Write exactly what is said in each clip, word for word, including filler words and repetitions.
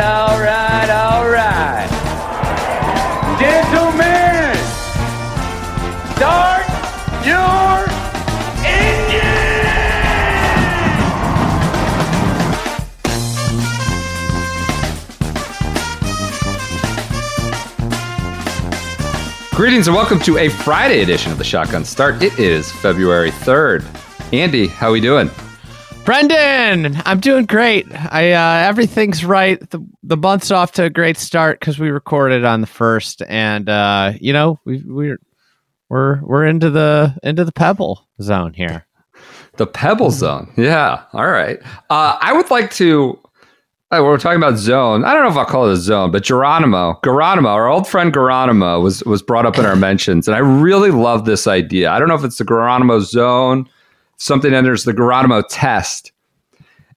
all right, all right. Gentlemen, start your Greetings and welcome to a Friday edition of the Shotgun Start. It is February third. Andy, how we doing? Brendan, I'm doing great. I uh, everything's right. The, the month's off to a great start because we recorded on the first, and uh, you know we we're we're we're into the into the Pebble zone here. The Pebble zone, yeah. All right. Uh, I would like to. Right, we're talking about zone. I don't know if I'll call it a zone, but Geronimo, Geronimo, our old friend Geronimo was was brought up in our mentions, and I really love this idea. I don't know if it's the Geronimo zone, something enters the Geronimo Test,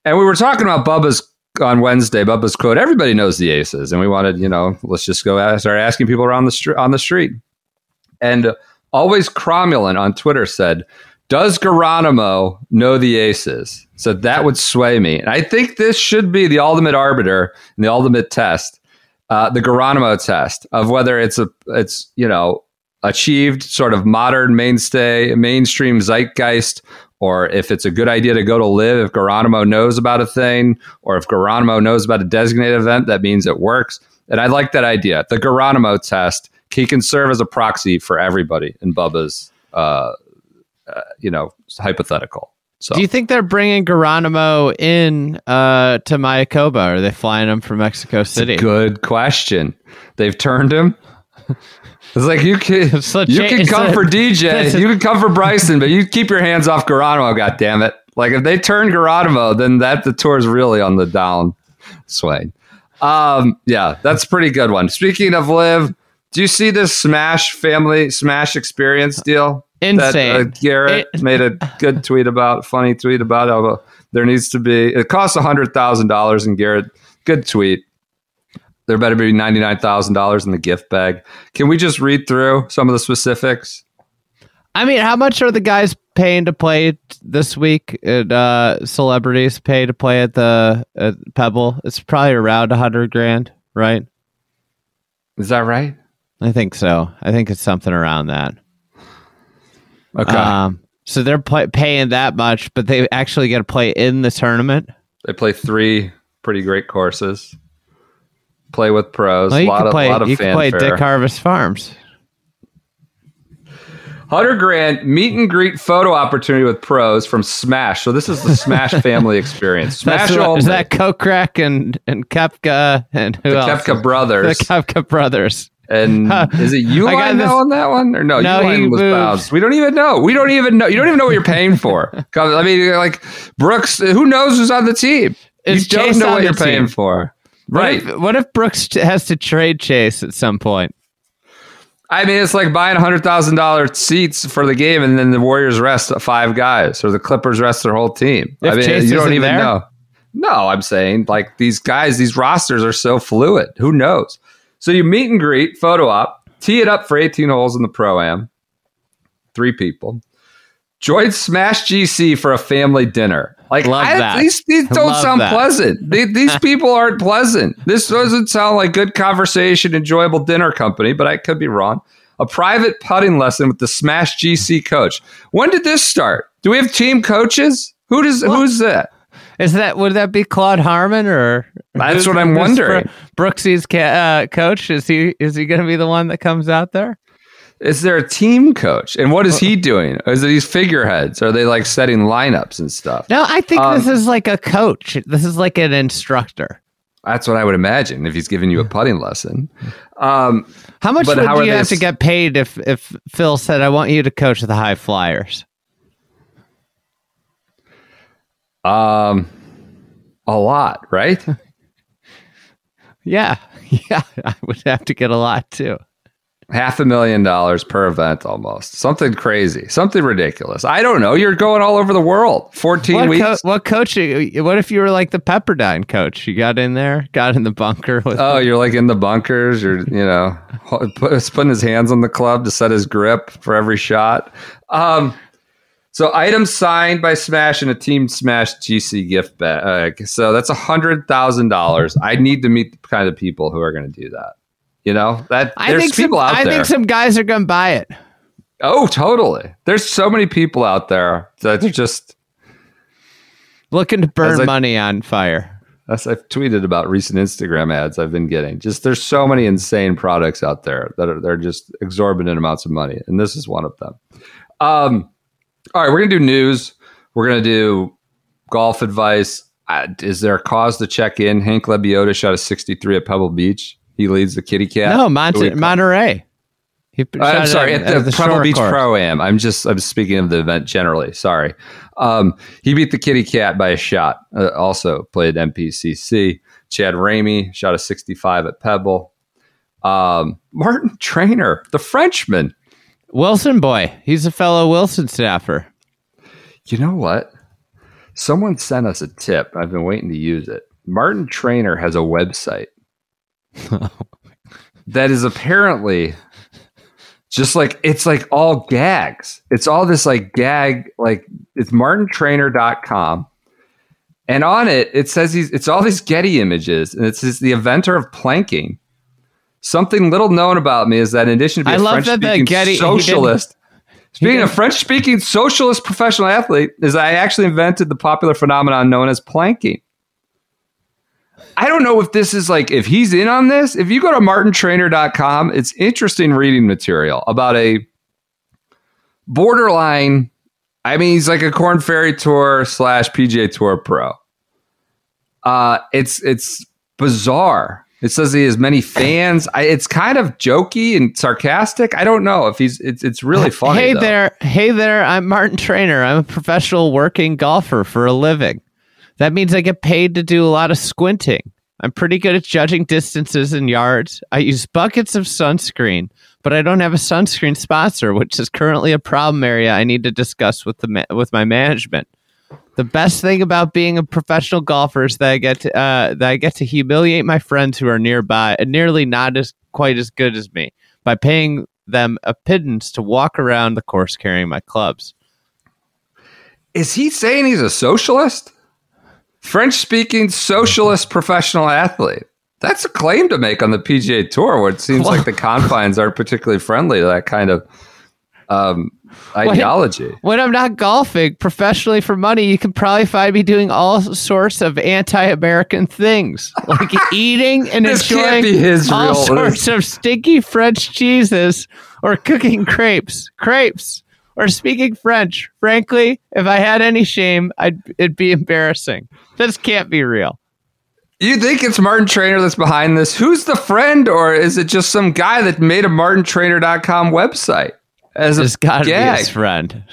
and we were talking about Bubba's on Wednesday. Bubba's quote: "Everybody knows the aces," and we wanted, you know, let's just go ask, start asking people around the str- on the street. And uh, always Cromulent on Twitter said, "Does Geronimo know the aces?" So that would sway me. And I think this should be the ultimate arbiter and the ultimate test, uh, the Geronimo test of whether it's a it's you know achieved sort of modern mainstay, mainstream zeitgeist, or if it's a good idea to go to live. If Geronimo knows about a thing, or if Geronimo knows about a designated event, that means it works. And I like that idea, the Geronimo test. He can serve as a proxy for everybody in Bubba's Uh, Uh, you know, hypothetical. So, do you think they're bringing Geronimo in uh, to Mayakoba, or are they flying him from Mexico City? Good question. They've turned him. It's like you can so you cha- can come a, for D J, a, you can come for Bryson, but you keep your hands off Geronimo. God damn it! Like if they turn Geronimo, then that the tour is really on the down swing. Um, yeah, that's a pretty good one. Speaking of live, do you see this Smash family Smash experience deal? Insane. That, uh, Garrett it, made a good tweet about, funny tweet about how uh, there needs to be, it costs one hundred thousand dollars and Garrett, good tweet. There better be ninety-nine thousand dollars in the gift bag. Can we just read through some of the specifics? I mean, how much are the guys paying to play this week? And, uh, celebrities pay to play at the at Pebble. It's probably around one hundred grand, right? Is that right? I think so. I think it's something around that. Okay. Um, so they're play- paying that much, but they actually get to play in the tournament. They play three pretty great courses. Play with pros. Well, a lot of play, lot of you fanfare. You can play Dick Harvest Farms. Hundred grand meet and greet photo opportunity with pros from Smash. So this is the Smash family experience. Smash only. Is that Kokrak and and Koepka and who the else? Koepka brothers. The Koepka brothers. And huh. is it Uline now on that one? Or no, no Uline was bounced. We don't even know. We don't even know. You don't even know what you're paying for. I mean, like Brooks, who knows who's on the team? Is you Chase don't know what you're team. Paying for. Right. What if, what if Brooks has to trade Chase at some point? I mean, it's like buying one hundred thousand dollars seats for the game and then the Warriors rest five guys or the Clippers rest their whole team. If I mean, Chase you don't even there? Know. No, I'm saying like these guys, these rosters are so fluid. Who knows? So you meet and greet, photo op, tee it up for eighteen holes in the Pro-Am, three people. Join Smash G C for a family dinner. Like Love I, that. These, these don't Love sound that. Pleasant. They, these people aren't pleasant. This doesn't sound like good conversation, enjoyable dinner company, but I could be wrong. A private putting lesson with the Smash G C coach. When did this start? Do we have team coaches? Who does? Well, who's that? Is that would that be Claude Harmon or that's what I'm wondering? Brooksy's ca- uh, coach is he is he going to be the one that comes out there? Is there a team coach and what is he doing? Is it these figureheads? Are they like setting lineups and stuff? No, I think um, this is like a coach. This is like an instructor. That's what I would imagine if he's giving you a putting lesson. Um, how much would how you have s- to get paid if if Phil said, "I want you to coach the High Flyers"? Um, a lot, right? yeah, yeah. I would have to get a lot too. half a million dollars per event, almost something crazy, something ridiculous. I don't know. You're going all over the world. Fourteen what weeks. Co- what coaching? What if you were like the Pepperdine coach? You got in there, got in the bunker. With oh, them. You're like in the bunkers. You're, you know, putting his hands on the club to set his grip for every shot. Um, So items signed by Smash and a Team Smash G C gift bag. Uh, so that's one hundred thousand dollars. I need to meet the kind of people who are going to do that. You know, that I there's think people some, out I there. I think some guys are going to buy it. Oh, totally. There's so many people out there that's just looking to burn I, money on fire. As I've tweeted about recent Instagram ads I've been getting. Just there's so many insane products out there that are they're just exorbitant amounts of money. And this is one of them. Um, All right, we're going to do news. We're going to do golf advice. Uh, is there a cause to check in? Hank Lebioda shot a sixty-three at Pebble Beach. He leads the Kitty Kat. No, Mont- Monterey. He uh, I'm sorry, at, at, at the, the Pebble Beach course. Pro Am. I'm just I'm speaking of the event generally. Sorry. Um, he beat the Kitty Kat by a shot. Uh, also played M P C C. Chad Ramey shot a sixty-five at Pebble. Um, Martin Trainer, the Frenchman. Wilson boy. He's a fellow Wilson staffer. You know what? Someone sent us a tip. I've been waiting to use it. Martin Trainer has a website that is apparently just like, it's like all gags. It's all this like gag, like it's martin trainer dot com. And on it, it says he's, it's all these Getty images and it says the inventor of planking. Something little known about me is that in addition to being I a French-speaking Getty, socialist, being a French-speaking socialist professional athlete, is I actually invented the popular phenomenon known as planking. I don't know if this is like, if he's in on this, if you go to martin trainer dot com, it's interesting reading material about a borderline, I mean, he's like a Corn Ferry Tour slash P G A Tour pro. Uh, it's it's bizarre. It says he has many fans. I, it's kind of jokey and sarcastic. I don't know if he's. It's it's really funny. Hey though. there, hey there. I'm Martin Trainer. I'm a professional working golfer for a living. That means I get paid to do a lot of squinting. I'm pretty good at judging distances and yards. I use buckets of sunscreen, but I don't have a sunscreen sponsor, which is currently a problem area I need to discuss with the ma- with my management. The best thing about being a professional golfer is that I get to, uh, that I get to humiliate my friends who are nearby and nearly not as quite as good as me by paying them a pittance to walk around the course carrying my clubs. Is he saying he's a socialist? French-speaking socialist professional athlete. That's a claim to make on the P G A Tour, where it seems like the confines aren't particularly friendly to that kind of... Um, ideology. When, when I'm not golfing professionally for money, you can probably find me doing all sorts of anti-American things, like eating and enjoying his all real, sorts of stinky French cheeses, or cooking crepes, crepes, or speaking French. Frankly, if I had any shame, I'd it'd be embarrassing. This can't be real. You think it's Martin Trainer that's behind this? Who's the friend, or is it just some guy that made a martin trainer dot com website? As it's gotta gag. Be his friend.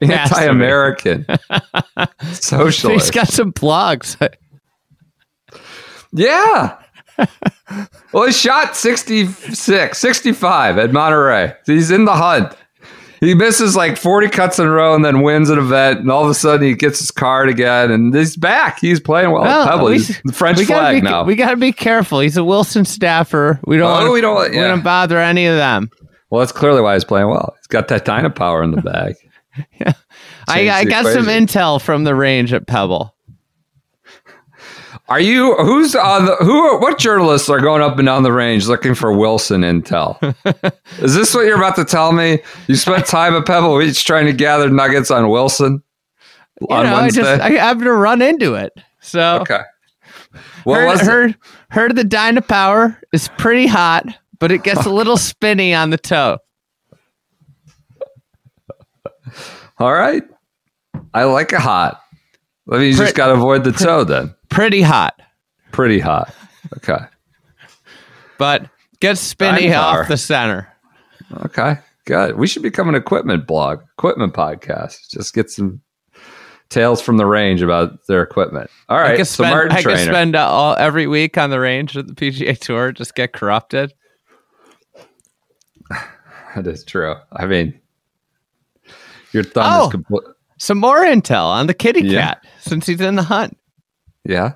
Anti-American. Socialist. He's got some blogs. Yeah. Well, he shot sixty-six, sixty-five at Monterey. He's in the hunt. He misses like forty cuts in a row and then wins an event. And all of a sudden he gets his card again. And he's back. He's playing well. well Pebble. We, he's the French flag be, now. We got to be careful. He's a Wilson staffer. We don't oh, want to yeah. bother any of them. Well, that's clearly why he's playing well. He's got that Dynapower in the bag. yeah. I, I got equation. some intel from the range at Pebble. Are you who's on the who? What journalists are going up and down the range looking for Wilson intel? Is this what you're about to tell me? You spent time at Pebble Beach trying to gather nuggets on Wilson you on know, Wednesday. I just, I happened to run into it. So okay, what heard, was heard, it? heard the Dynapower is pretty hot. But it gets a little spinny on the toe. All right. I like a hot. I mean, you pretty, just got to avoid the pretty, toe then. Pretty hot. Pretty hot. Okay. But gets spinny off the center. Okay. Good. We should become an equipment blog, equipment podcast. Just get some tales from the range about their equipment. All right. I could spend, so Martin I could Trainer. spend uh, all, every week on the range of the P G A Tour, just get corrupted. That is true. I mean, your thumb oh, is complete. Some more intel on the Kitty Kat yeah. since he's in the hunt. Yeah.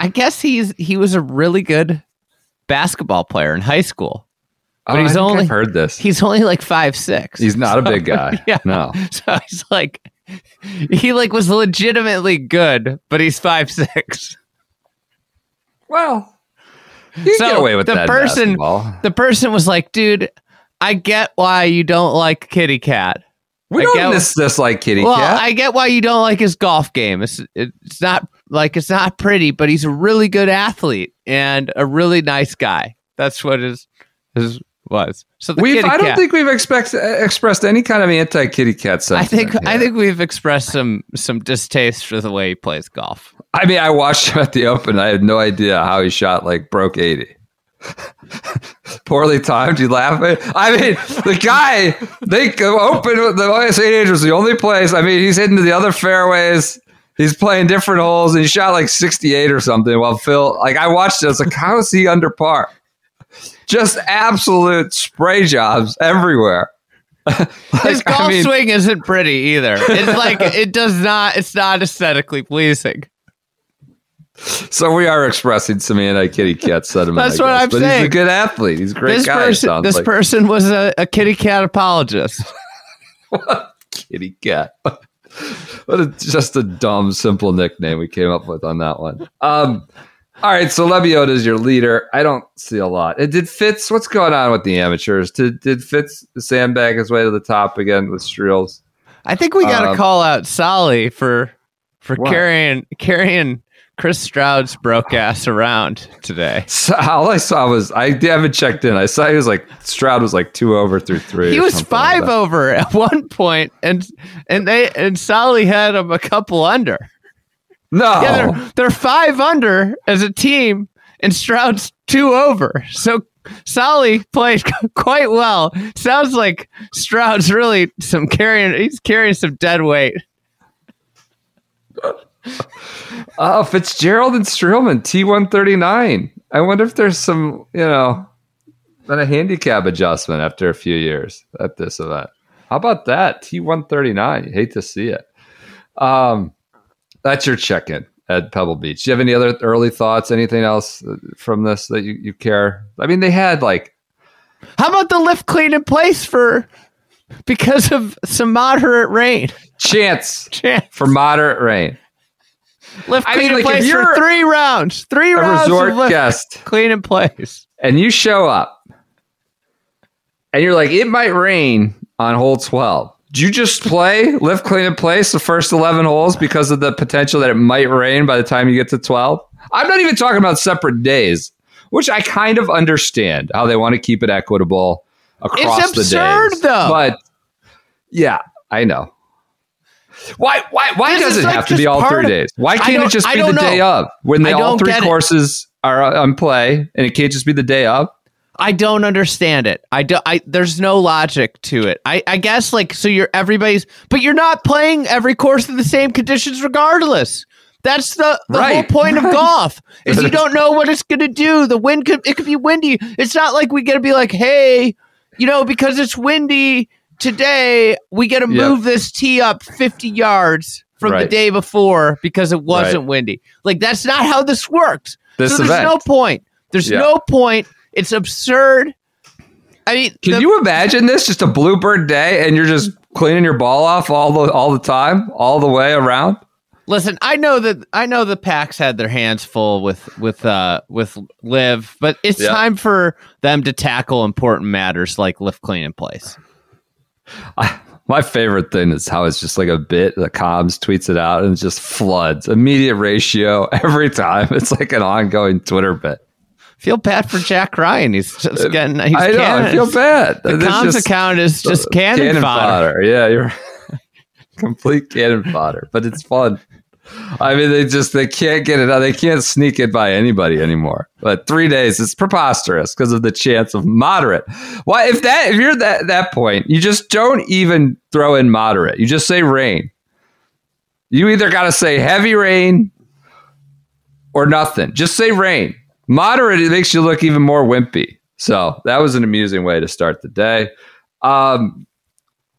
I guess he's he was a really good basketball player in high school. But oh, he's I only I've heard this. He's only like five six. He's not so, a big guy. Yeah. No. So he's like he like was legitimately good, but he's five six. Well, you so get away with the that person, basketball. The person was like, dude, I get why you don't like Kitty Kat. We I don't dislike like Kitty well, Kat. Well, I get why you don't like his golf game. It's it's not like it's not pretty, but he's a really good athlete and a really nice guy. That's what his his was. So the we've, Kitty I don't Kat, think we've expect, expressed any kind of anti-Kitty Kat sentiment. I think here. I think we've expressed some some distaste for the way he plays golf. I mean, I watched him at the Open. I had no idea how he shot like broke eighty. Poorly timed. You laughing? I mean, the guy they opened with the O S eight was the only place. I mean, he's hitting to the other fairways. He's playing different holes, and he shot like sixty-eight or something. While Phil, like I watched it, I was like, how is he under par? Just absolute spray jobs everywhere. Like, his golf I mean, swing isn't pretty either. It's like it does not. It's not aesthetically pleasing. So we are expressing some anti-Kitty Kat sentiment. That's I what guess. I'm but saying. But he's a good athlete. He's a great this guy. Person, this like. person was a, a Kitty Kat apologist. What? Kitty Kat. What a, just a dumb, simple nickname we came up with on that one. Um, all right, so Lebioda is your leader. I don't see a lot. Did Fitz, what's going on with the amateurs? Did, did Fitz sandbag his way to the top again with Streels? I think we got to um, call out Solly for for wow. carrying carrying... Chris Stroud's broke ass around today. So all I saw was I haven't checked in. I saw he was like Stroud was like two over through three. He was five like over at one point, and and they and Solly had him a couple under. No, yeah, they're, they're five under as a team, and Stroud's two over. So Solly played quite well. Sounds like Stroud's really some carrying. He's carrying some dead weight. Oh, Fitzgerald and Streelman, T one thirty-nine. I wonder if there's some, you know, been a handicap adjustment after a few years at this event. How about that? T one thirty-nine. You hate to see it. Um, that's your check-in at Pebble Beach. Do you have any other early thoughts? Anything else from this that you, you care? I mean, they had like... How about the lift clean in place for... because of some moderate rain. Chance. Chance. For moderate rain. Lift clean I mean, like in place for three rounds. Three a rounds. A resort guest. Clean in place. And you show up. And you're like, it might rain on hole twelve. Do you just play lift clean in place the first eleven holes because of the potential that it might rain by the time you get to twelve? I'm not even talking about separate days, which I kind of understand how they want to keep it equitable across it's absurd, the days. Though. But yeah, I know. Why why why this does it like have to be all three of, days? Why can't it just be the know. day of when they all three courses it. are on play and it can't just be the day of? I don't understand it. I do I there's no logic to it. I, I guess like so you're everybody's but you're not playing every course in the same conditions regardless. That's the, the right. whole point right. of golf is you don't know what it's gonna do. The wind could it could be windy. It's not like we gotta be like, hey, you know, because it's windy today, we got to move yep. this tee up fifty yards from right. the day before because it wasn't right. windy. Like, that's not how this works. This so there's event. no point. There's yeah. no point. It's absurd. I mean, can the- you imagine this? Just a bluebird day, and you're just cleaning your ball off all the all the time, all the way around. Listen, I know that I know the Packs had their hands full with with uh, with Liv, but it's yeah. time for them to tackle important matters like lift clean in place. I, my favorite thing is how it's just like a bit. The comms tweets it out and it just floods immediate ratio every time. It's like an ongoing Twitter bit. Feel bad for Jack Ryan. He's just getting. He's I know. Cannon. I feel bad. The this comms just, account is just cannon, cannon fodder. fodder. Yeah, you're complete cannon fodder, but it's fun. I mean, they just they can't get it out. They can't sneak it by anybody anymore. But three days is preposterous because of the chance of moderate. Why, if that if you're that that point, you just don't even throw in moderate. You just say rain. You either got to say heavy rain or nothing. Just say rain. Moderate, it makes you look even more wimpy. So that was an amusing way to start the day. Um,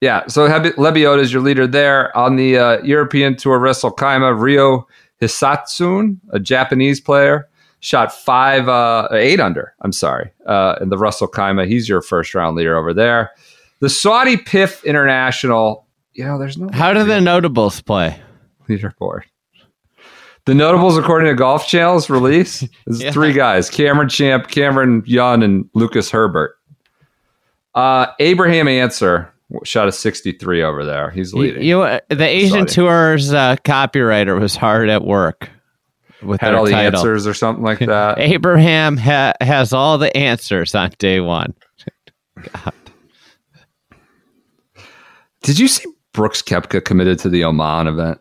yeah, so Lebioda is your leader there. On the uh, European Tour, Russell Kaima, Ryo Hisatsune, a Japanese player, shot five, uh, eight under, I'm sorry, uh, and the Russell Kaima, he's your first round leader over there. The Saudi P I F International, you know, there's no... How do the notables play? Leaderboard. The notables, according to Golf Channel's release, is yeah. three guys, Cameron Champ, Cameron Young, and Lucas Herbert. Uh, Abraham Answer shot a sixty-three over there. He's leading. You, you, the Asian Saudi. Tour's uh, copywriter was hard at work. With Had all the title. Answers or something like that. Abraham ha- has all the answers on day one. God. Did you see Brooks Koepka committed to the Oman event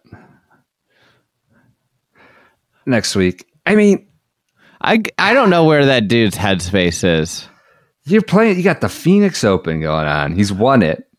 next week? I mean, I, I don't know where that dude's headspace is. You're playing. You got the Phoenix Open going on. He's won it.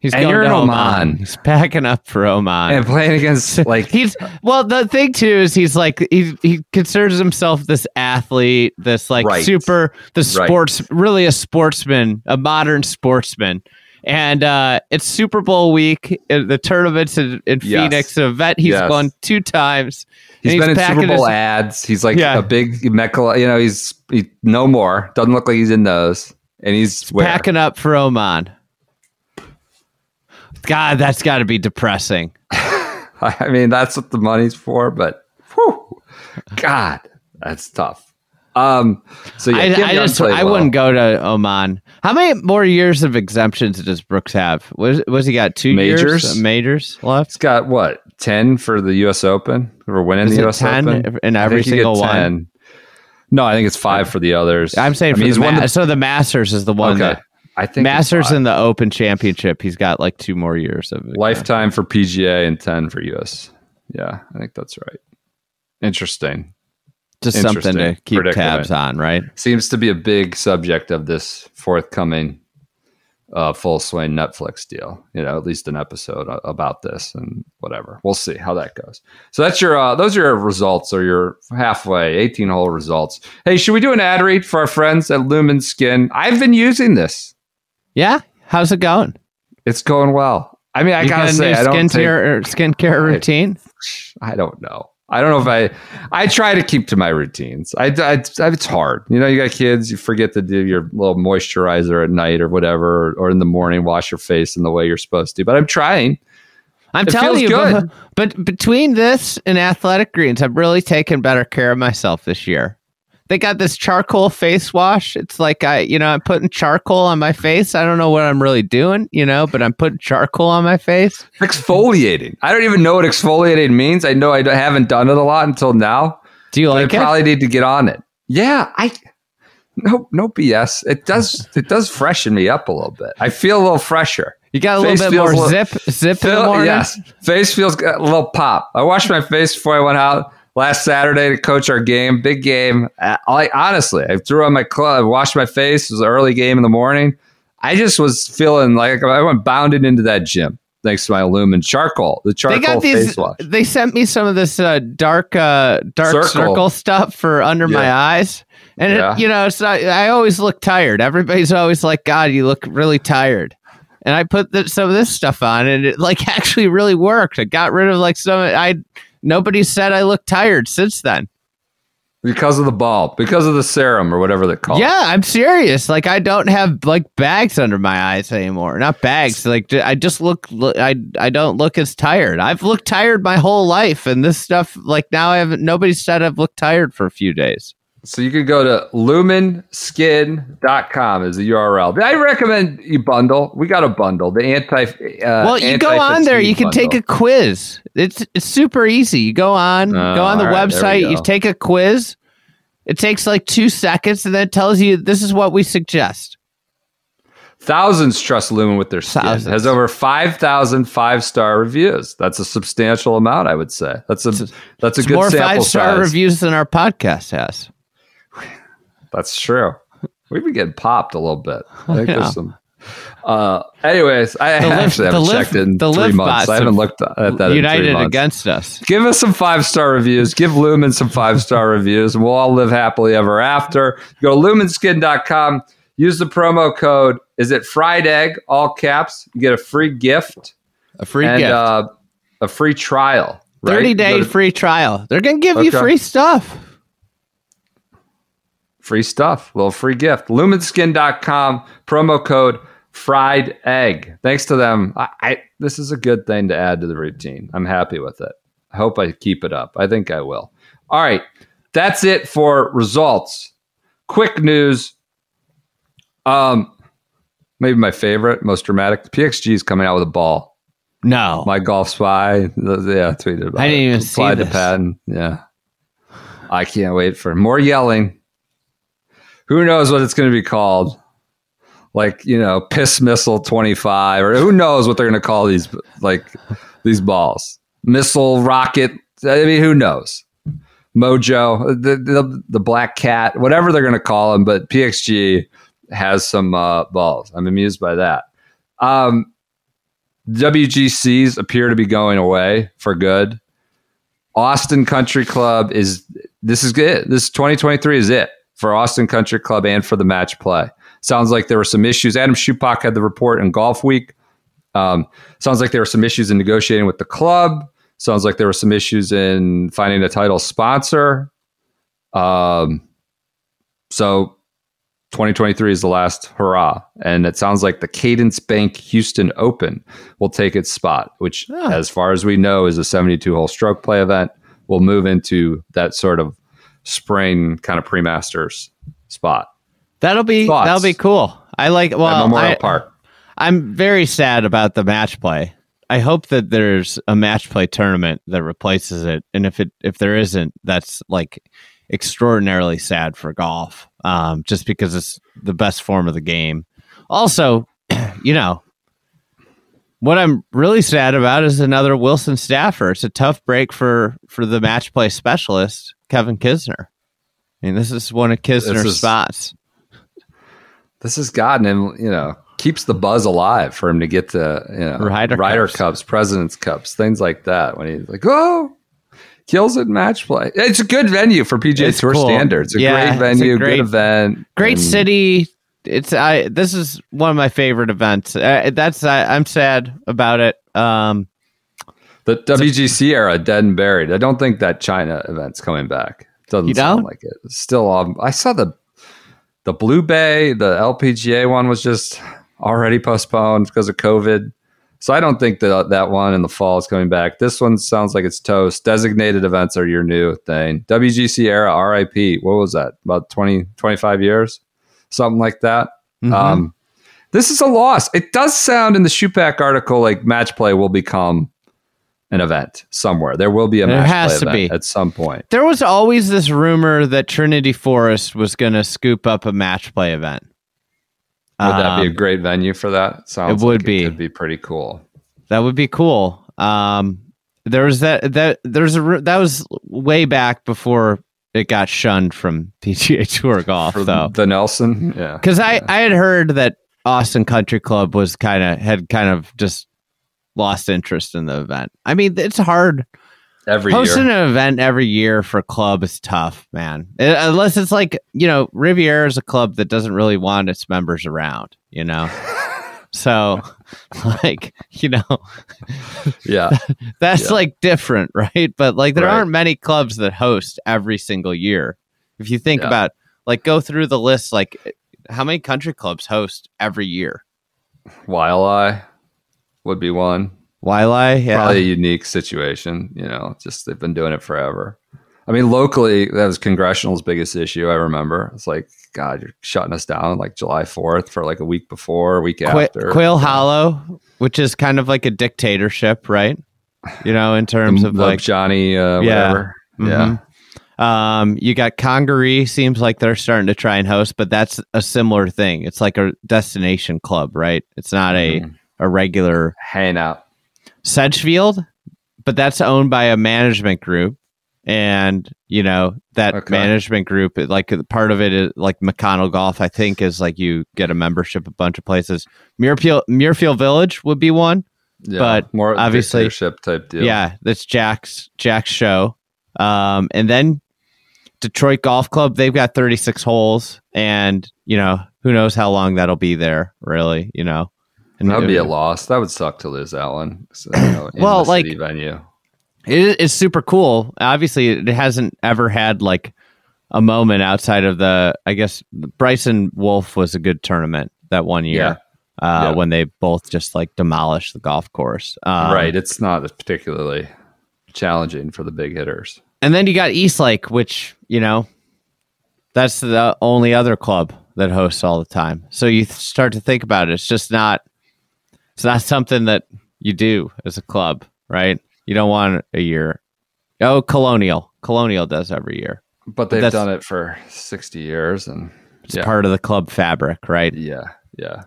He's and going you're to Oman. Oman. He's packing up for Oman and playing against like he's. Well, the thing too is he's like he he considers himself this athlete, this like right. super, the sports, right. really a sportsman, a modern sportsman. And uh, it's Super Bowl week. The tournament's in, in yes. Phoenix. An event he's yes. gone two times. He's, he's been in Super Bowl his... ads. He's like yeah. a big, you know, he's he, no more. Doesn't look like he's in those. And he's, he's packing up for Oman. God, that's got to be depressing. I mean, that's what the money's for. But, whew, God, that's tough. Um, so yeah, I, I, just, I well. wouldn't go to Oman. How many more years of exemptions does Brooks have? Was was he got two majors? Years, uh, majors left? He's got what ten for the U S Open or winning Is the U S Open in every single one. No, I think it's five for the others. I'm saying I for mean, the, Ma- the so the Masters is the one. Okay. That I think Masters and the Open Championship. He's got like two more years of exemption. Lifetime for P G A and ten for U S. Yeah, I think that's right. Interesting. Just something to keep tabs on, right? Seems to be a big subject of this forthcoming uh, Full Swing Netflix deal. You know, at least an episode about this and whatever. We'll see how that goes. So that's your uh, those are your results or your halfway eighteen hole results. Hey, should we do an ad read for our friends at Lumen Skin? I've been using this. Yeah, how's it going? It's going well. I mean, I you gotta say, I don't take skincare routine. I, I don't know. I don't know if I, I try to keep to my routines. I, I, I, it's hard. You know, you got kids, you forget to do your little moisturizer at night or whatever, or, or in the morning, wash your face in the way you're supposed to. But I'm trying. I'm it telling you, but, but between this and Athletic Greens, I'm really taking better care of myself this year. They got this charcoal face wash. It's like, I, you know, I'm putting charcoal on my face. I don't know what I'm really doing, you know, but I'm putting charcoal on my face. Exfoliating. I don't even know what exfoliating means. I know I haven't done it a lot until now. Do you like I it? I probably need to get on it. Yeah. I no no B S. It does it does freshen me up a little bit. I feel a little fresher. You got a face little bit more little, zip zip feel, in the morning? Yes. Face feels a little pop. I washed my face before I went out last Saturday to coach our game, big game. I, honestly, I threw on my club, washed my face. It was an early game in the morning. I just was feeling like I went bounded into that gym thanks to my Lumen charcoal. The charcoal they got these, face wash. They sent me some of this uh, dark, uh, dark circle. circle stuff for under yeah. my eyes, and yeah. it, you know, it's not, I always look tired. Everybody's always like, "God, you look really tired." And I put the, some of this stuff on, and it like actually really worked. It got rid of like some. I. Nobody said I look tired since then. Because of the bulb, because of the serum or whatever they call it. Yeah, I'm serious. Like, I don't have, like, bags under my eyes anymore. Not bags. Like, I just look, look I I don't look as tired. I've looked tired my whole life. And this stuff, like, now I haven't, nobody said I've looked tired for a few days. So you can go to lumen skin dot com is the U R L. I recommend you bundle. We got a bundle. The anti uh, Well, you go on there. You can bundle. Take a quiz. It's it's super easy. You go on, oh, go on the right, website. You take a quiz. It takes like two seconds, and then it tells you this is what we suggest. Thousands trust Lumen with their skin. Thousands. It has over five thousand five-star reviews. That's a substantial amount, I would say. That's a it's, that's a good more sample five-star size. Reviews than our podcast has. That's true. We've been getting popped a little bit. I think I there's some. Uh, anyways, I the actually lift, haven't lift, checked in three months. I haven't looked at that. United in three against months. Us. Give us some five star reviews. Give Lumen some five star reviews, and we'll all live happily ever after. Go to lumen skin dot com. Use the promo code Is it fried egg, all caps? You get a free gift. A free and, gift. Uh, a free trial. Right? thirty-day free trial. They're going to give okay. you free stuff. Free stuff. Little free gift. Lumen skin dot com. Promo code fried egg. Thanks to them. I, I This is a good thing to add to the routine. I'm happy with it. I hope I keep it up. I think I will. All right. That's it for results. Quick news. Um, maybe my favorite, most dramatic. The P X G is coming out with a ball. No. My Golf Spy. Yeah, tweeted about it. I didn't even see this. Applied to patent. Yeah. I can't wait for more yelling. Who knows what it's going to be called? Like, you know, Piss Missile twenty-five, or who knows what they're going to call these, like, these balls. Missile Rocket. I mean, who knows? Mojo, the, the, the Black Cat, whatever they're going to call them, but P X G has some uh, balls. I'm amused by that. Um, W G Cs appear to be going away for good. Austin Country Club is, this is good. This twenty twenty-three is it for Austin Country Club and for the match play. Sounds like there were some issues. Adam Schupak had the report in Golf Week. Um, sounds like there were some issues in negotiating with the club. Sounds like there were some issues in finding a title sponsor. Um, so twenty twenty-three is the last hurrah. And it sounds like the Cadence Bank Houston Open will take its spot, which, yeah. as far as we know, is a seventy-two hole stroke play event. We'll move into that sort of spring kind of pre-masters spot. That'll be Thoughts? that'll be cool. I like well At Memorial I, Park. I'm very sad about the match play. I hope that there's a match play tournament that replaces it. And if it if there isn't, that's like extraordinarily sad for golf, um, just because it's the best form of the game. Also, you know, what I'm really sad about is another Wilson staffer. It's a tough break for, for the match play specialist, Kevin Kisner. I mean, this is one of Kisner's is, spots. This has gotten him, you know, keeps the buzz alive for him to get to, you know, Ryder, Ryder Cups. Cups, President's Cups, things like that. When he's like, oh, kills it in match play. It's a good venue for P G A it's Tour cool. standards. A yeah, great venue, a great, good event. Great and, city. It's I. This is one of my favorite events. Uh, that's I, I'm sad about it. Um, the W G C era, dead and buried. I don't think that China event's coming back. It doesn't you sound don't? like it. It's still on. I saw the the Blue Bay, the L P G A one was just already postponed because of COVID. So I don't think that that one in the fall is coming back. This one sounds like it's toast. Designated events are your new thing. W G C era, R I P. What was that? About twenty, twenty-five years? Something like that. Mm-hmm. Um, this is a loss. It does sound in the Schupak article like match play will become an event somewhere. There will be a there match has play to event be. at some point. There was always this rumor that Trinity Forest was going to scoop up a match play event. Would that be a great venue for that? Sounds it would like be. It would be pretty cool. That would be cool. Um, there was that that there's a that was way back before it got shunned from P G A Tour golf for though. The Nelson, yeah. Because yeah. I, I had heard that Austin Country Club was kind of had kind of just lost interest in the event. I mean, it's hard every hosting year. an event every year for club is tough, man. It, unless it's like, you know, Riviera is a club that doesn't really want its members around, you know. So, like, you know, yeah, that, that's yeah. like different, right? But like, there right. aren't many clubs that host every single year. If you think yeah. about, like, go through the list, like, how many country clubs host every year? Wylie would be one. Wylie, yeah. Probably a unique situation, you know, just they've been doing it forever. I mean, locally, that was Congressional's biggest issue, I remember. It's like, God, you're shutting us down like July fourth for like a week before, a week Qu- after. Quail Hollow, which is kind of like a dictatorship, right? You know, in terms the, of like... Johnny, uh, whatever. Yeah. Mm-hmm. yeah. Um, you got Congaree, seems like they're starting to try and host, but that's a similar thing. It's like a destination club, right? It's not a, mm-hmm. a regular... hangout. Sedgefield, but that's owned by a management group, and you know that okay. management group, like part of it is like McConnell Golf, I think, is like you get a membership a bunch of places. Muirfield, Muirfield Village would be one, yeah, but more obviously leadership type deal. Yeah, that's Jack's Jack's show, um, and then Detroit Golf Club. They've got thirty-six holes, and you know who knows how long that'll be there, really, you know. And that'd be a loss. That would suck to lose that one. So, you know, in well, the like, city venue. It is super cool. Obviously, it hasn't ever had like a moment outside of the, I guess, Bryson Wolf was a good tournament that one year yeah. Uh, yeah. when they both just like demolished the golf course. Um, right. It's not particularly challenging for the big hitters. And then you got East Lake, which, you know, that's the only other club that hosts all the time. So you start to think about it. It's just not, it's not something that you do as a club, right? You don't want a year. Oh, Colonial. Colonial does every year. But they've but done it for sixty years. And it's yeah. part of the club fabric, right? Yeah, yeah.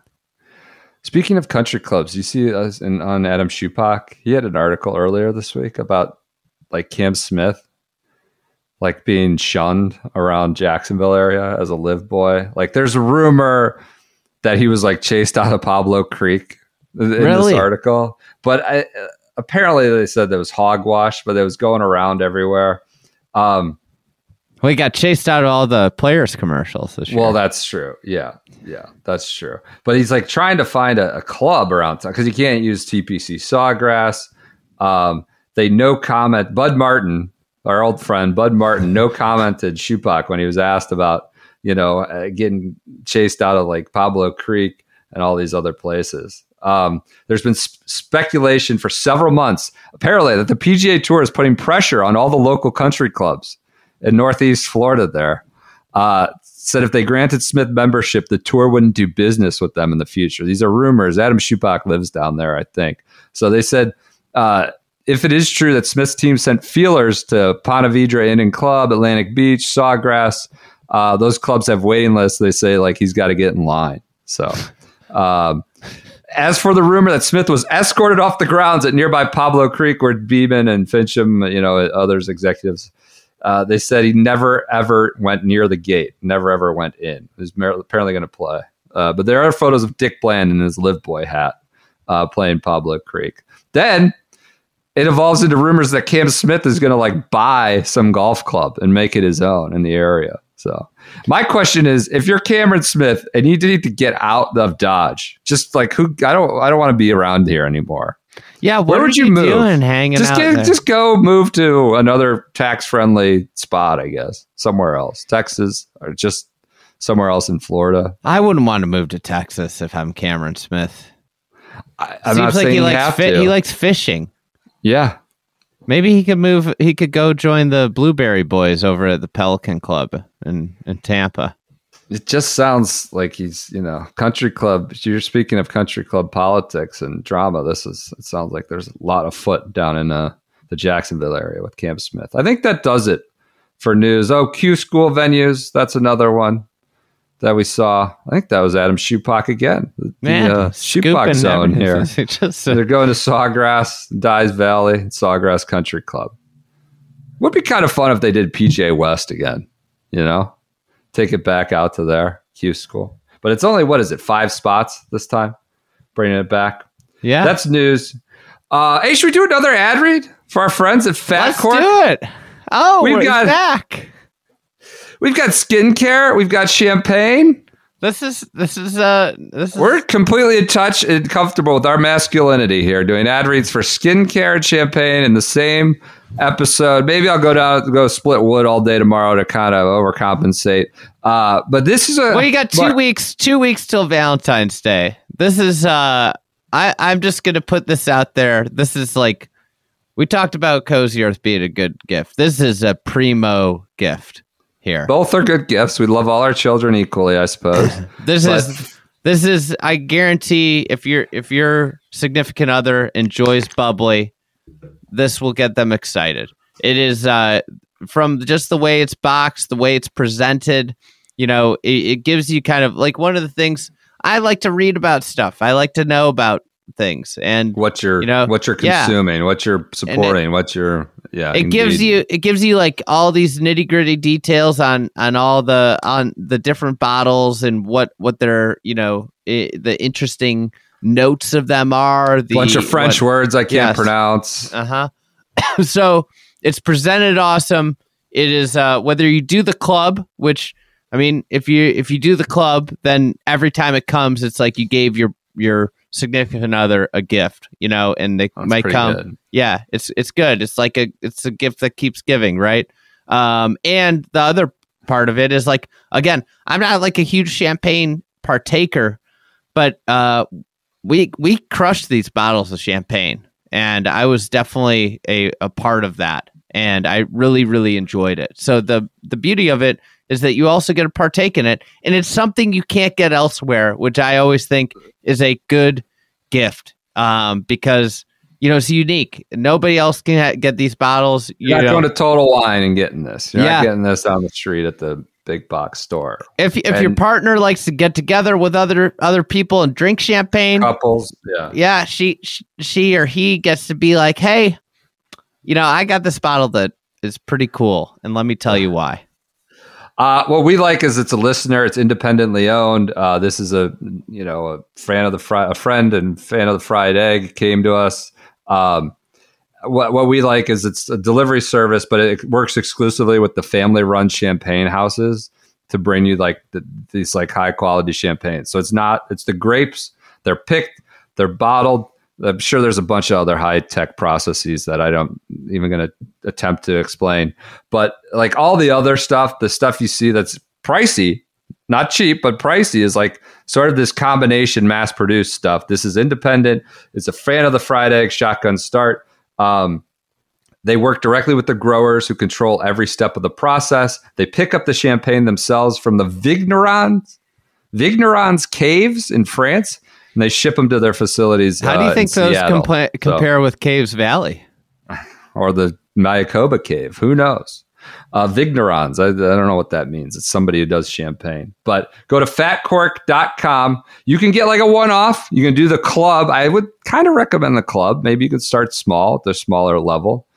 Speaking of country clubs, you see us in, on Adam Schupak. He had an article earlier this week about like Cam Smith, like being shunned around Jacksonville area as a live boy. Like there's a rumor that he was like chased out of Pablo Creek. In really? This article, but I, apparently they said that was hogwash, but it was going around everywhere. Um, we got chased out of all the Players commercials this year. Well, that's true. Yeah, yeah, that's true. But he's like trying to find a, a club around town because he can't use T P C Sawgrass. Um, they no comment. Bud Martin, our old friend Bud Martin, no commented Schupak when he was asked about you know uh, getting chased out of like Pablo Creek and all these other places. Um, there's been sp- speculation for several months, apparently, that the P G A Tour is putting pressure on all the local country clubs in Northeast Florida there. Uh, said if they granted Smith membership, the tour wouldn't do business with them in the future. These are rumors. Adam Schupak lives down there, I think. So they said uh, if it is true that Smith's team sent feelers to Ponte Vedra Inn and Club, Atlantic Beach, Sawgrass, uh, those clubs have waiting lists. They say, like, he's got to get in line. So... Um, as for the rumor that Smith was escorted off the grounds at nearby Pablo Creek, where Beeman and Fincham, you know, others executives, uh, they said he never, ever went near the gate, never, ever went in. He was apparently going to play. Uh, but there are photos of Dick Bland in his Live Boy hat uh, playing Pablo Creek. Then it evolves into rumors that Cam Smith is going to like buy some golf club and make it his own in the area. So my question is, if you're Cameron Smith and you need to get out of Dodge, just like who I don't I don't want to be around here anymore. Yeah, what where would you, you move? Doing, hanging just out get, there? Just go move to another tax friendly spot, I guess, somewhere else, Texas, or just somewhere else in Florida. I wouldn't want to move to Texas if I'm Cameron Smith. I, I'm Seems not like saying he likes you have fi- to. He likes fishing. Yeah. Maybe he could move. He could go join the Blueberry Boys over at the Pelican Club in, in Tampa. It just sounds like he's, you know, country club. You're speaking of country club politics and drama. This is. It sounds like there's a lot afoot down in uh, the Jacksonville area with Cam Smith. I think that does it for news. Oh, Q school venues. That's another one that we saw. I think that was Adam Schupak again. The, Man, the, uh, Schupak zone here. Just, uh, they're going to Sawgrass, Dyes Valley, Sawgrass Country Club. Would be kind of fun if they did P G A West again, you know? Take it back out to there, Q School. But it's only, what is it, five spots this time? Bringing it back. Yeah. That's news. Uh, hey, should we do another ad read for our friends at Fat Let's Cork? Let's do it. Oh, We've we're got, back. We've got skincare. We've got champagne. This is this is uh this. Is... We're completely in touch and comfortable with our masculinity here, doing ad reads for skincare and champagne in the same episode. Maybe I'll go down go split wood all day tomorrow to kind of overcompensate. Uh, but this is a well, you got two Mark. weeks, two weeks till Valentine's Day. This is uh, I I'm just gonna put this out there. This is like we talked about Cozy Earth being a good gift. This is a primo gift. Here. Both are good gifts. We love all our children equally, I suppose. this but. is this is I guarantee if your if your significant other enjoys bubbly, this will get them excited. It is uh, from just the way it's boxed, the way it's presented, you know, it, it gives you kind of like one of the things I like to read about stuff. I like to know about things and what you're you know, what you're consuming, yeah. what you're supporting, it, what you're yeah. It indeed. gives you it gives you like all these nitty gritty details on on all the on the different bottles and what what their you know it, the interesting notes of them are. The bunch of French what, words I can't yes. pronounce. Uh huh. So it's presented awesome. It is uh, whether you do the club, which I mean, if you if you do the club, then every time it comes, it's like you gave your your significant other a gift, you know, and they oh, might come. Good. Yeah, it's it's good. It's like a it's a gift that keeps giving, right? Um, and the other part of it is like, again, I'm not like a huge champagne partaker, but uh, we we crushed these bottles of champagne, and I was definitely a, a part of that, and I really really enjoyed it. So the the beauty of it is that you also get to partake in it, and it's something you can't get elsewhere, which I always think is a good gift, um, because you know it's unique. Nobody else can ha- get these bottles. You're you not know. going to Total Wine and getting this. You're yeah. not getting this on the street at the big box store. If if and your partner likes to get together with other other people and drink champagne, couples, yeah, yeah, she she or he gets to be like, hey, you know, I got this bottle that is pretty cool, and let me tell you why. Uh, what we like is it's a listener. It's independently owned. Uh, this is a you know a fan of the fri- a friend and fan of the fried egg came to us. Um, what what we like is it's a delivery service, but it works exclusively with the family run champagne houses to bring you like the, these like high quality champagne. So it's not it's the grapes. They're picked. They're bottled. I'm sure there's a bunch of other high tech processes that I don't even going to attempt to explain, but like all the other stuff, the stuff you see that's pricey, not cheap, but pricey is like sort of this combination mass produced stuff. This is independent. It's a fan of the fried egg, Shotgun Start. Um, they work directly with the growers who control every step of the process. They pick up the champagne themselves from the Vignerons, Vignerons caves in France, and they ship them to their facilities. How do you uh, think those compa- compare so. with Caves Valley? Or the Mayakoba cave. Who knows? Uh, Vignerons. I, I don't know what that means. It's somebody who does champagne. But go to fat cork dot com. You can get like a one-off. You can do the club. I would kind of recommend the club. Maybe you could start small at the smaller level.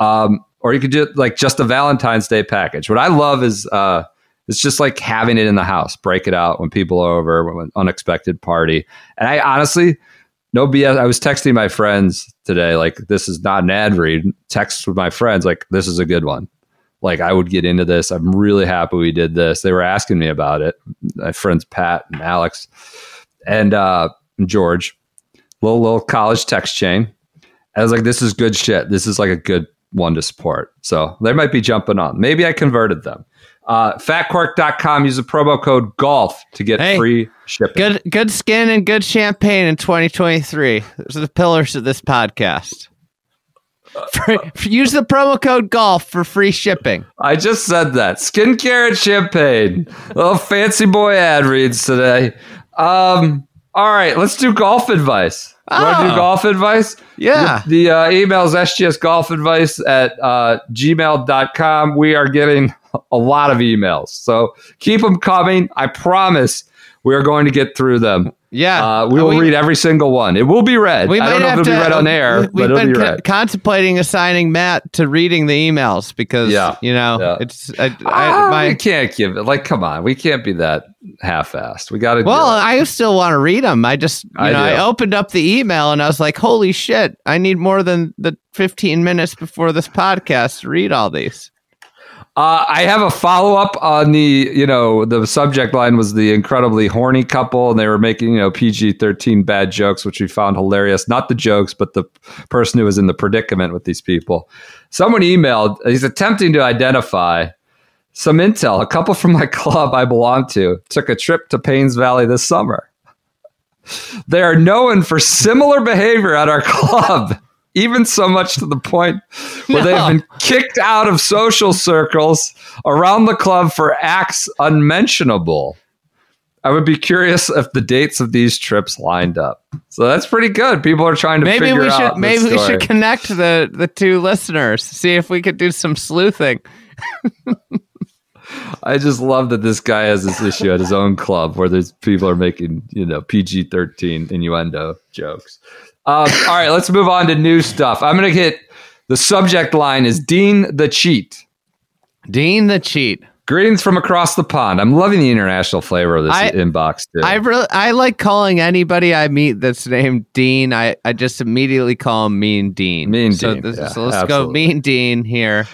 Um, or you could do like just a Valentine's Day package. What I love is uh, it's just like having it in the house. Break it out when people are over, when unexpected party. And I honestly... No B S. I was texting my friends today, like, this is not an ad read. Text with my friends, like, this is a good one. Like, I would get into this. I'm really happy we did this. They were asking me about it. My friends, Pat and Alex and uh, George, little, little college text chain. I was like, this is good shit. This is like a good one to support. So they might be jumping on. Maybe I converted them. Uh, fat cork dot com. Use the promo code golf to get hey, free shipping. Good, good skin and good champagne in twenty twenty-three. Those are the pillars of this podcast. For, for, use the promo code golf for free shipping. I just said that. Skincare and champagne. Little fancy boy ad reads today. Um, all right, let's do golf advice. Oh. Want to do golf advice? Yeah. The, the uh, email is sgsgolfadvice at uh, gmail dot com. We are getting a lot of emails, so keep them coming. I promise we are going to get through them. Yeah, uh, we will we, read every single one. It will be read. We I don't know if it'll to, be read on air, we, but it'll be read. We've been contemplating assigning Matt to reading the emails because yeah, you know yeah. it's. I, I, I my, we can't give it. Like, come on, we can't be that half-assed. We got to. Well, I still want to read them. I just, you I know, do. I opened up the email and I was like, "Holy shit! I need more than the fifteen minutes before this podcast to read all these." Uh, I have a follow-up on the, you know, the subject line was the incredibly horny couple, and they were making, you know, P G thirteen bad jokes, which we found hilarious. Not the jokes, but the person who was in the predicament with these people. Someone emailed, he's attempting to identify some intel. A couple from my club I belong to took a trip to Paynes Valley this summer. They are known for similar behavior at our club. Even so much to the point where no. they've been kicked out of social circles around the club for acts unmentionable. I would be curious if the dates of these trips lined up. So that's pretty good. People are trying to maybe figure we should, out Maybe story. we should connect the, the two listeners, see if we could do some sleuthing. I just love that this guy has this issue at his own club where these people are making, you know, P G thirteen innuendo jokes. Um, all right, let's move on to new stuff. I'm going to hit the subject line is Dean the Cheat. Dean the Cheat. Greetings from across the pond. I'm loving the international flavor of this I, inbox, too. I really, I like calling anybody I meet that's named Dean. I, I just immediately call him Mean Dean. Mean so Dean. This, yeah, so let's absolutely. go Mean Dean here.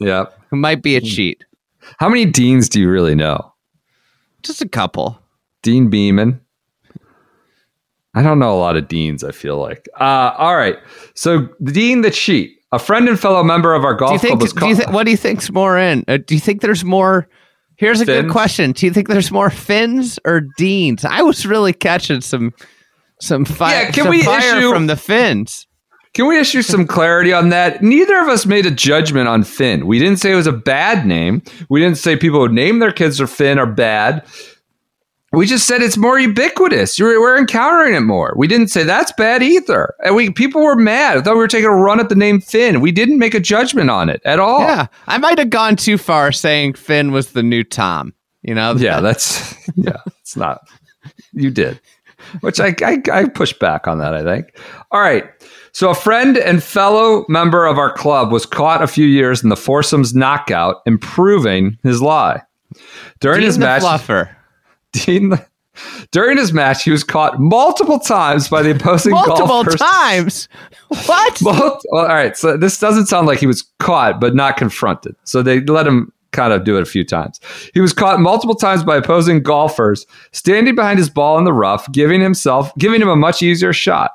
Yeah. Who might be a cheat. How many Deans do you really know? Just a couple. Dean Beeman. I don't know a lot of Deans, I feel like. Uh, all right. So, Dean the Cheat, a friend and fellow member of our golf do you think, club. Was do called, you th- what do you think's more in? Uh, do you think there's more? Here's a fins? Good question. Do you think there's more Finns or Deans? I was really catching some some, fi- yeah, can some we fire issue, from the Finns. Can we issue some clarity on that? Neither of us made a judgment on Finn. We didn't say it was a bad name. We didn't say people who name their kids or Finn are bad. We just said it's more ubiquitous. We're encountering it more. We didn't say that's bad either. And we people were mad. I thought we were taking a run at the name Finn. We didn't make a judgment on it at all. Yeah, I might have gone too far saying Finn was the new Tom. You know? Yeah, that's yeah. It's not. You did, which I I, I pushed back on that. I think. All right. So a friend and fellow member of our club was caught a few years in the foursomes knockout, improving his lie during Dean his match. Fluffer. During his match, he was caught multiple times by the opposing multiple golfers. Multiple times? What? Well, all right. So this doesn't sound like he was caught, but not confronted. So they let him kind of do it a few times. He was caught multiple times by opposing golfers, standing behind his ball in the rough, giving himself, giving him a much easier shot.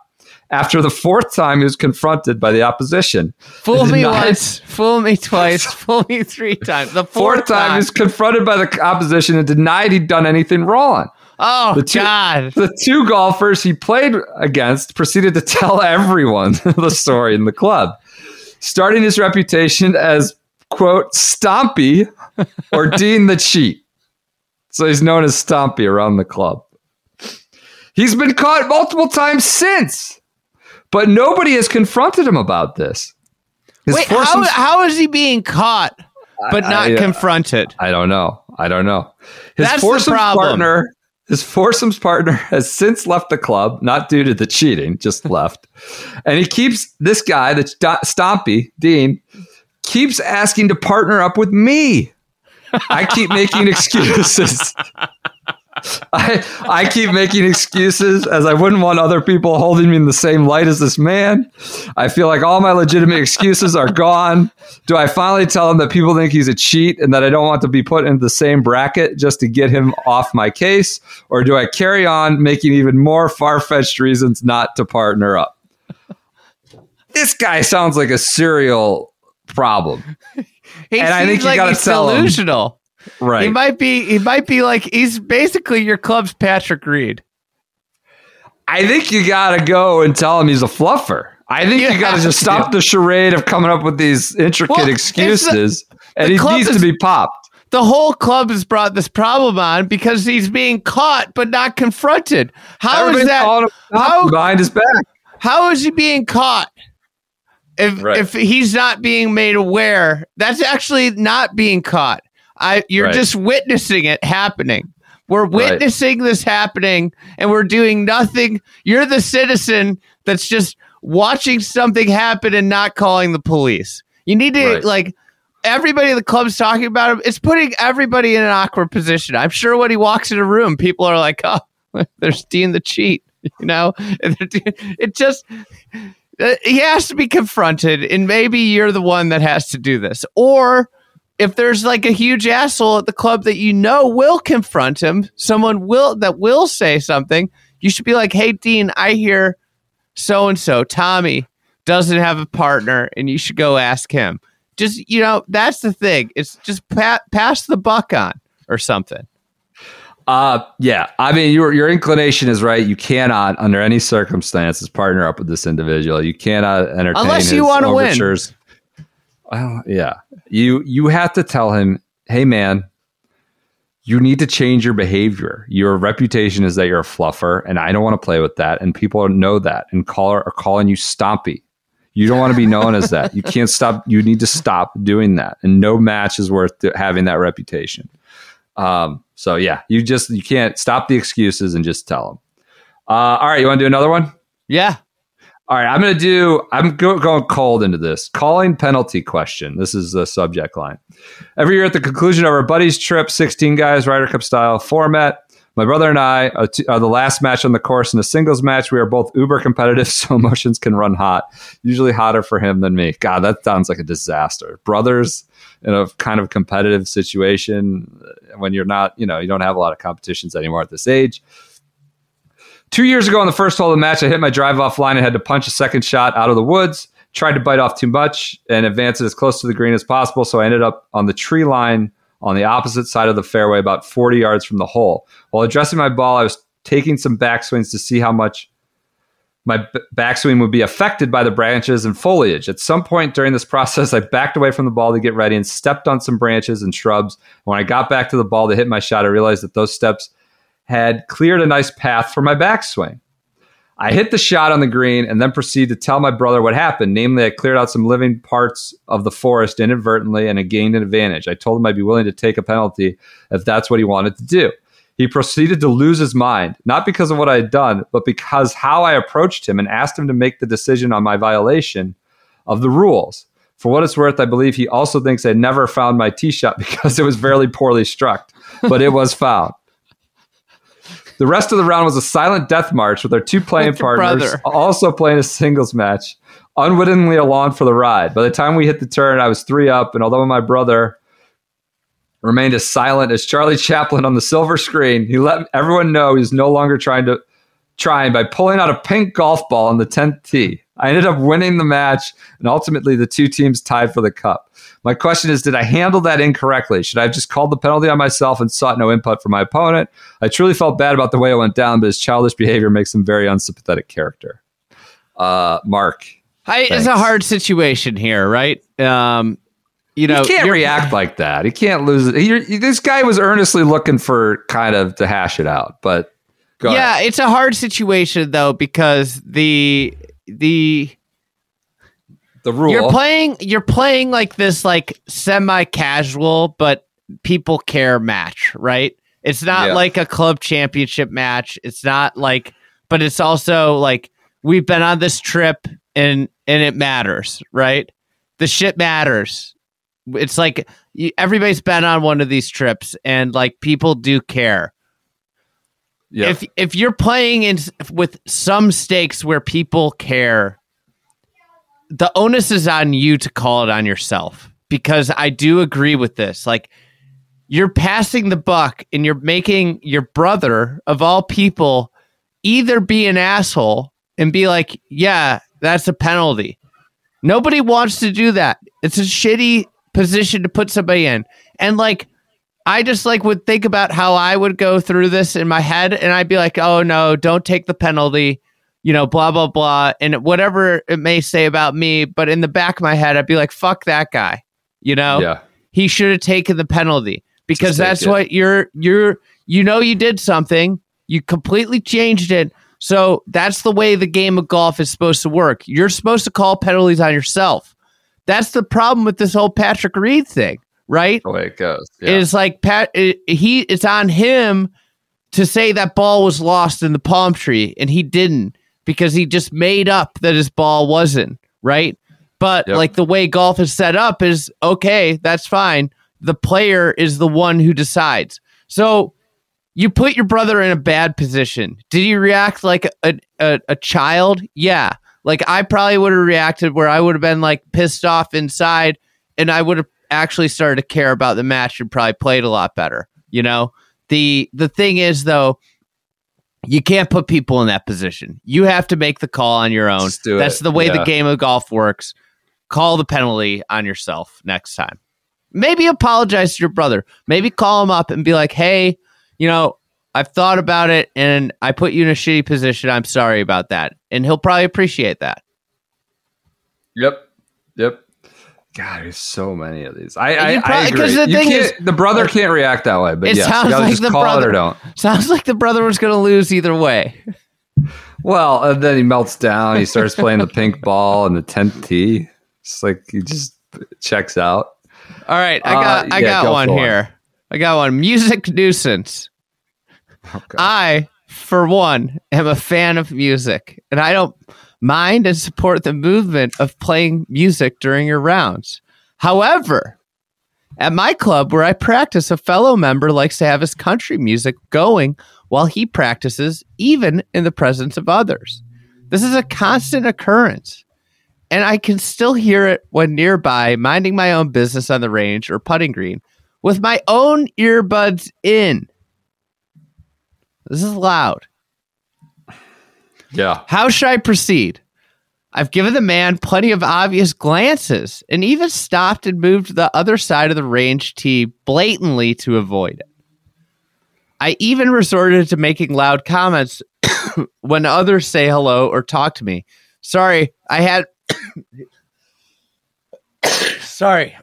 After the fourth time, he was confronted by the opposition. Fool me once, fool me twice, fool me three times. The fourth, fourth time, time, he was confronted by the opposition and denied he'd done anything wrong. Oh, the two, God. The two golfers he played against proceeded to tell everyone the story in the club, starting his reputation as, quote, Stompy or Dean the Cheat. So he's known as Stompy around the club. He's been caught multiple times since. But nobody has confronted him about this. His Wait, how, how is he being caught but not I, I, confronted? I don't know. I don't know. His That's foursomes the problem. Partner, his foursomes partner has since left the club, not due to the cheating, just left. And he keeps this guy, the Stompy, Dean, keeps asking to partner up with me. I keep making excuses. I I keep making excuses as I wouldn't want other people holding me in the same light as this man. I feel like all my legitimate excuses are gone. Do I finally tell him that people think he's a cheat and that I don't want to be put into the same bracket just to get him off my case? Or do I carry on making even more far-fetched reasons not to partner up? This guy sounds like a serial problem. He and I think you like got to tell delusional. Him. Right. He might be he might be like he's basically your club's Patrick Reed. I think you gotta go and tell him he's a fluffer. I think yeah. you gotta just stop the charade of coming up with these intricate well, excuses the, and the he needs is, to be popped. The whole club has brought this problem on because he's being caught but not confronted. How Everybody's is that how, behind his back? How is he being caught? If right. if he's not being made aware, that's actually not being caught. I, you're right. just witnessing it happening. We're witnessing right. this happening, and we're doing nothing. You're the citizen that's just watching something happen and not calling the police. You need to, right. like, everybody in the club's talking about him. It's putting everybody in an awkward position. I'm sure when he walks in a room, people are like, oh, there's Dean the Cheat, you know? It just... He has to be confronted, and maybe you're the one that has to do this. Or... if there's like a huge asshole at the club that you know will confront him, someone will that will say something, you should be like, hey, Dean, I hear so-and-so, Tommy, doesn't have a partner, and you should go ask him. Just, you know, that's the thing. It's just pa- pass the buck on or something. Uh, yeah. I mean, your your inclination is right. You cannot, under any circumstances, partner up with this individual. You cannot entertain Unless you want to win. Well, yeah, you you have to tell him, hey, man, you need to change your behavior. Your reputation is that you're a fluffer, and I don't want to play with that. And people know that and call are calling you Stompy. You don't want to be known as that. You can't stop. You need to stop doing that. And no match is worth th- having that reputation. Um, so, yeah, you just you can't stop the excuses and just tell them. Uh, all right. You want to do another one? Yeah. All right, I'm going to do, I'm go, going cold into this. Calling penalty question. This is the subject line. Every year at the conclusion of our buddies trip, sixteen guys, Ryder Cup style format, my brother and I are, t- are the last match on the course in a singles match. We are both uber competitive, so emotions can run hot. Usually hotter for him than me. God, that sounds like a disaster. Brothers in a kind of competitive situation. when you're not, you know, you don't have a lot of competitions anymore at this age. Two years ago on the first hole of the match, I hit my drive off line and had to punch a second shot out of the woods. Tried to bite off too much and advance it as close to the green as possible, so I ended up on the tree line on the opposite side of the fairway, about forty yards from the hole. While addressing my ball, I was taking some backswings to see how much my b- backswing would be affected by the branches and foliage. At some point during this process, I backed away from the ball to get ready and stepped on some branches and shrubs. When I got back to the ball to hit my shot, I realized that those steps had cleared a nice path for my backswing. I hit the shot on the green and then proceed to tell my brother what happened. Namely, I cleared out some living parts of the forest inadvertently and I gained an advantage. I told him I'd be willing to take a penalty if that's what he wanted to do. He proceeded to lose his mind, not because of what I had done, but because how I approached him and asked him to make the decision on my violation of the rules. For what it's worth, I believe he also thinks I never found my tee shot because it was fairly poorly struck, but it was found. The rest of the round was a silent death march with our two playing partners brother. also playing a singles match, unwittingly along for the ride. By the time we hit the turn, I was three up, and although my brother remained as silent as Charlie Chaplin on the silver screen, he let everyone know he was no longer trying to trying by pulling out a pink golf ball on the tenth tee. I ended up winning the match, and ultimately the two teams tied for the cup. My question is, did I handle that incorrectly? Should I have just called the penalty on myself and sought no input from my opponent? I truly felt bad about the way it went down, but his childish behavior makes him very unsympathetic character. Uh, Mark. I, it's a hard situation here, right? Um, you know, he can't react like that. He can't lose it. He, this guy was earnestly looking for kind of to hash it out, but go yeah, ahead. It's a hard situation, though, because the... The the rule you're playing you're playing like this like semi-casual but people care match, right? It's not yeah. like a club championship match. It's not like, but it's also like we've been on this trip and and it matters, right? The shit matters. It's like everybody's been on one of these trips and like people do care. Yeah. If if you're playing in with some stakes where people care, the onus is on you to call it on yourself, because I do agree with this. Like, you're passing the buck and you're making your brother, of all people, either be an asshole and be like, yeah, that's a penalty. Nobody wants to do that. It's a shitty position to put somebody in. And like, I just like would think about how I would go through this in my head, and I'd be like, oh no, don't take the penalty, you know, blah, blah, blah. And whatever it may say about me, but in the back of my head, I'd be like, fuck that guy. You know, yeah. He should have taken the penalty, because that's it. What you're, you're, you know, you did something, you completely changed it. So that's the way the game of golf is supposed to work. You're supposed to call penalties on yourself. That's the problem with this whole Patrick Reed thing. Right, the way it goes, yeah. It's like Pat. It, he, it's on him to say that ball was lost in the palm tree, and he didn't, because he just made up that his ball wasn't right. But yep. like the way golf is set up is okay. That's fine. The player is the one who decides. So you put your brother in a bad position. Did he react like a a, a child? Yeah. Like I probably would have reacted where I would have been like pissed off inside, and I would have actually started to care about the match and probably played a lot better. You know, the the thing is, though, you can't put people in that position. You have to make the call on your own. That's it. The way yeah. the game of golf works. Call the penalty on yourself next time. Maybe apologize to your brother. Maybe call him up and be like, hey, you know, I've thought about it and I put you in a shitty position. I'm sorry about that. And he'll probably appreciate that. Yep. Yep. God, there's so many of these. I, I, probably, I agree. The, thing is, the brother can't react that way, but it yes, sounds you gotta like just the call brother, it or don't. Sounds like the brother was going to lose either way. Well, and then he melts down. He starts playing the pink ball and the tenth tee. It's like he just checks out. All right, I got, uh, I yeah, got go one here. One. I got one. Music nuisance. Oh, I, for one, am a fan of music, and I don't mind and support the movement of playing music during your rounds. However, at my club where I practice, a fellow member likes to have his country music going while he practices, even in the presence of others. This is a constant occurrence, and I can still hear it when nearby, minding my own business on the range or putting green, with my own earbuds in. This is loud. Yeah. How should I proceed? I've given the man plenty of obvious glances and even stopped and moved to the other side of the range tee blatantly to avoid it. I even resorted to making loud comments when others say hello or talk to me. Sorry, I had... Sorry,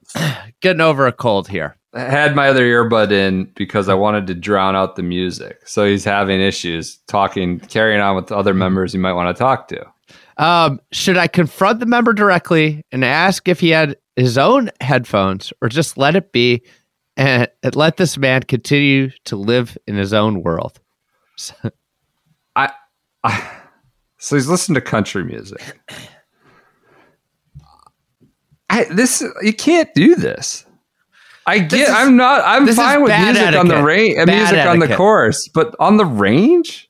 getting over a cold here. I had my other earbud in because I wanted to drown out the music. So he's having issues talking, carrying on with other members you might want to talk to. Um, should I confront the member directly and ask if he had his own headphones or just let it be and let this man continue to live in his own world? I, I, so he's listening to country music. I, this you can't do this. I get. This is, I'm not. I'm fine with music etiquette. on the range, music etiquette. on the course, but on the range,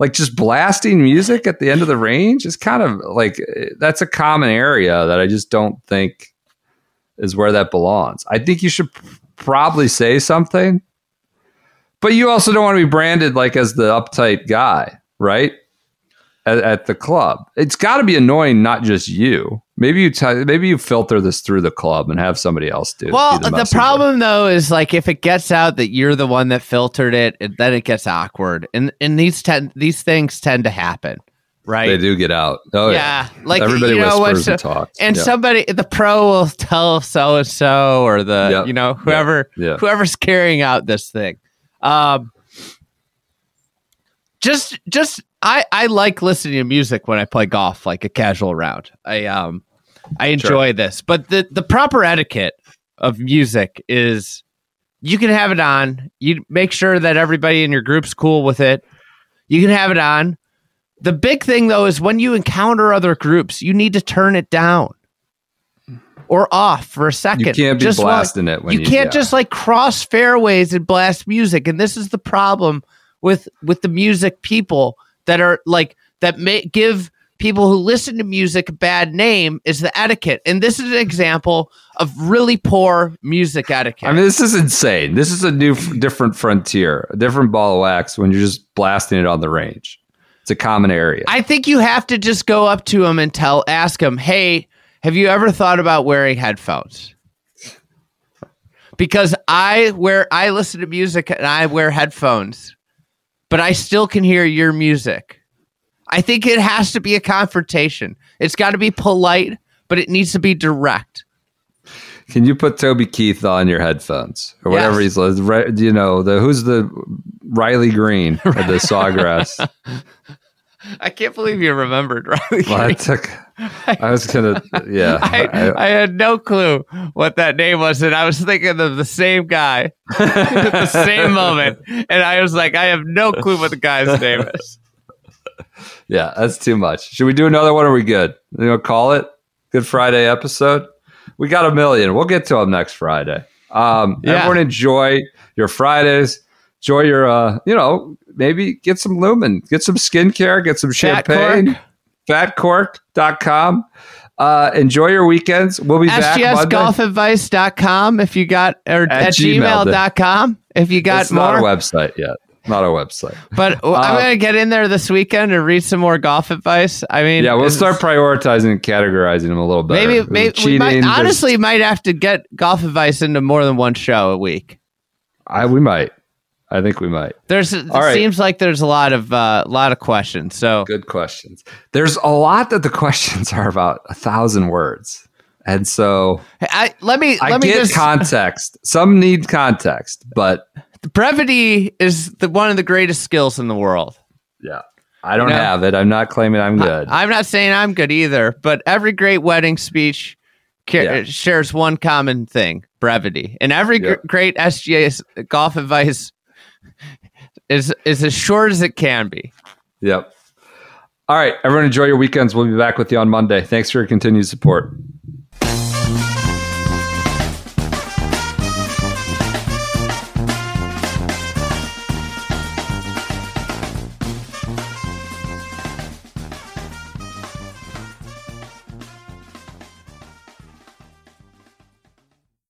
like just blasting music at the end of the range is kind of like that's a common area that I just don't think is where that belongs. I think you should probably say something, but you also don't want to be branded like as the uptight guy, right? At, at the club, it's got to be annoying, not just you. Maybe you t- maybe you filter this through the club and have somebody else do. Well, the, the problem though is like if it gets out that you're the one that filtered it, and then it gets awkward. And and these ten, these things tend to happen, right? They do get out. Oh yeah, yeah. Like everybody you know, whispers so, and talks. And yeah. somebody, the pro will tell so and so, or the yep. you know whoever yep. Yep. whoever's carrying out this thing. Um, just just. I, I like listening to music when I play golf, like a casual round. I um I enjoy sure. this, but the, the proper etiquette of music is you can have it on. You make sure that everybody in your group's cool with it. You can have it on. The big thing though is when you encounter other groups, you need to turn it down or off for a second. You can't be just blasting like, it. When you, you can't yeah. just like cross fairways and blast music. And this is the problem with with the music people. That are like that may give people who listen to music a bad name is the etiquette, and this is an example of really poor music etiquette. I mean, this is insane. This is a new, different frontier, a different ball of wax when you're just blasting it on the range. It's a common area. I think you have to just go up to them and tell, ask them, "Hey, have you ever thought about wearing headphones?" Because I wear, I listen to music and I wear headphones. But I still can hear your music. I think it has to be a confrontation. It's got to be polite, but it needs to be direct. Can you put Toby Keith on your headphones or whatever yes. he's like? You know, the who's the Riley Green or the Sawgrass? I can't believe you remembered Riley well, Green. I, took, I was going to, yeah. I, I, I had no clue what that name was, and I was thinking of the same guy at the same moment, and I was like, I have no clue what the guy's name is. Yeah, that's too much. Should we do another one? Or are we good? You know, call it Good Friday episode. We got a million. We'll get to them next Friday. Um, yeah. Everyone enjoy your Fridays. Enjoy your, uh, you know, maybe get some Lumen, get some skincare, get some Fat champagne, Cork. fat cork dot com. Uh, enjoy your weekends. We'll be back Monday. S G S golf advice dot com if you got, or at, at gmail dot com if you got it's more. It's not a website yet. Not a website. But uh, I'm going to get in there this weekend and read some more golf advice. I mean, yeah, we'll start prioritizing and categorizing them a little better. Maybe, maybe cheating, we might, honestly might have to get golf advice into more than one show a week. I We might. I think we might. There's it right. seems like there's a lot of uh, lot of questions. So good questions. There's a lot that the questions are about a thousand words, and so I let me I let me get just, context. Some need context, but the brevity is the, one of the greatest skills in the world. Yeah, I don't you know, have it. I'm not claiming I'm good. I, I'm not saying I'm good either. But every great wedding speech ca- yeah. shares one common thing: brevity. And every yeah. gr- great S G A golf advice. Is is as short as it can be. Yep. All right, everyone enjoy your weekends. We'll be back with you on Monday. Thanks for your continued support.